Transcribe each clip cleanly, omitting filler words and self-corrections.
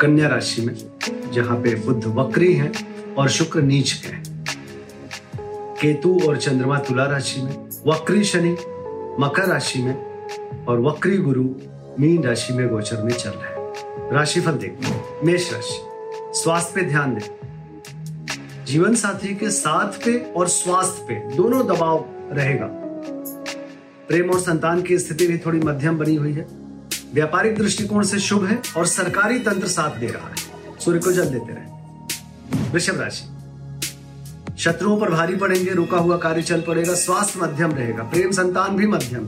कन्या राशि में, जहाँ पे बुध वक्री है और शुक्र नीच के हैं। केतु और चंद्रमा तुला राशि में, वक्री शनि मकर राशि में और वक्री गुरु मीन राशि में गोचर में चल रहा है। राशिफल देखो। मेष राशि, स्वास्थ्य पे ध्यान दें। जीवन साथी के साथ पे और स्वास्थ्य पे दोनों दबाव रहेगा। प्रेम और संतान की स्थिति भी थोड़ी मध्यम बनी हुई है। व्यापारिक दृष्टिकोण से शुभ है और सरकारी तंत्र साथ दे रहा है। सूर्य को जल देते रहे। वृषभ राशि, शत्रुओं पर भारी पड़ेंगे, रुका हुआ कार्य चल पड़ेगा। स्वास्थ्य मध्यम रहेगा, प्रेम संतान भी मध्यम,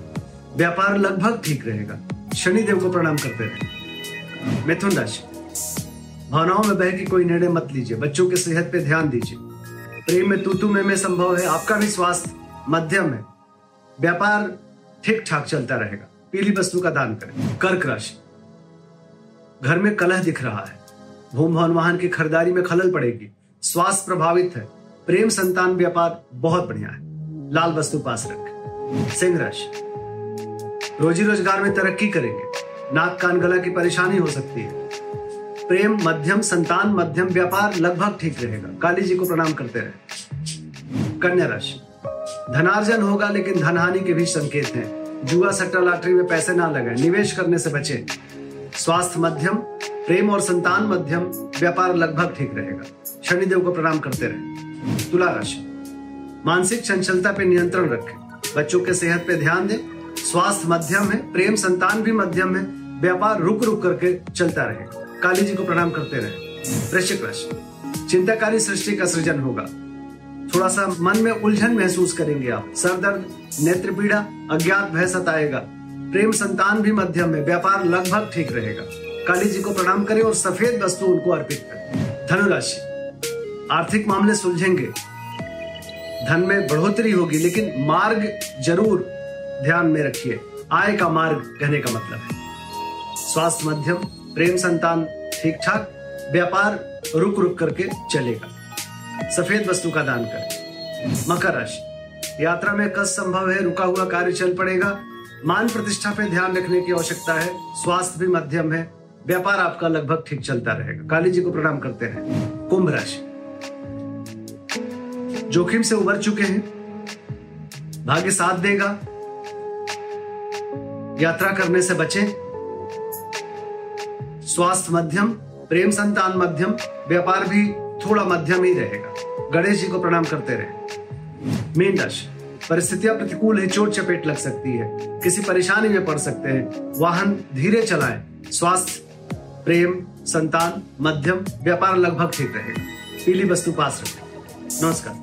व्यापार लगभग ठीक रहेगा। शनि देव को प्रणाम करते रहें। मिथुन राशि, भावनाओं में बह के कोई निर्णय मत लीजिए। बच्चों के सेहत पे ध्यान दीजिए। प्रेम में तूतू में संभव है। आपका भी स्वास्थ्य मध्यम है, व्यापार ठीक ठाक चलता रहेगा। पीली वस्तु का दान करें। कर्क राशि, घर में कलह दिख रहा है। भूम भवन वाहन की खरीदारी में खलल पड़ेगी। स्वास्थ्य प्रभावित है। प्रेम संतान व्यापार बहुत बढ़िया है। लाल वस्तु पास रखें। सिंह राशि, रोजी रोजगार में तरक्की करेंगे। नाक कान गला की परेशानी हो सकती है। प्रेम मध्यम, संतान मध्यम, व्यापार लगभग ठीक रहेगा। काली जी को प्रणाम करते रहें। कन्या राशि, धनार्जन होगा लेकिन धनहानि के भी संकेत है। जुआ सट्टा लॉटरी में पैसे ना लगाएं, निवेश करने से बचे। स्वास्थ्य मध्यम, प्रेम और संतान मध्यम, व्यापार लगभग ठीक रहेगा। शनिदेव को प्रणाम करते रहें। तुला राशि, मानसिक चंचलता पे नियंत्रण रखें। बच्चों के सेहत पे ध्यान दें। स्वास्थ्य मध्यम है, प्रेम संतान भी मध्यम है, व्यापार रुक रुक करके चलता रहेगा। काली जी को प्रणाम करते रहें। वृश्चिक राशि, चिंताकारी सृष्टि का सृजन होगा। थोड़ा सा मन में उलझन महसूस करेंगे आप। सरदर्द, नेत्र पीड़ा, अज्ञात भय सताएगा। प्रेम संतान भी मध्यम है, व्यापार लगभग ठीक रहेगा। काली जी को प्रणाम करें और सफेद वस्तु उनको अर्पित करें। धनुराशि, आर्थिक मामले सुलझेंगे। धन में बढ़ोतरी होगी लेकिन मार्ग जरूर ध्यान में रखिए। आय का मार्ग कहने का मतलब है। स्वास्थ्य मध्यम, प्रेम संतान ठीक ठाक, व्यापार रुक रुक करके चलेगा। सफेद वस्तु का दान करें। मकर राशि, यात्रा में कष्ट संभव है। रुका हुआ कार्य चल पड़ेगा। मान प्रतिष्ठा पे ध्यान रखने की आवश्यकता है। स्वास्थ्य भी मध्यम है, व्यापार आपका लगभग ठीक चलता रहेगा। काली जी को प्रणाम करते हैं। कुंभ राशि, जोखिम से उबर चुके हैं। भाग्य साथ देगा। यात्रा करने से बचें। स्वास्थ्य मध्यम, प्रेम संतान मध्यम, व्यापार भी थोड़ा मध्यम ही रहेगा। गणेश जी को प्रणाम करते रहे। मीन राशि, परिस्थितियां प्रतिकूल है। चोट चपेट लग सकती है। किसी परेशानी में पड़ सकते हैं। वाहन धीरे चलाएं। स्वास्थ्य, प्रेम संतान मध्यम, व्यापार लगभग ठीक रहेगा। पीली वस्तु पास रखें। नमस्कार।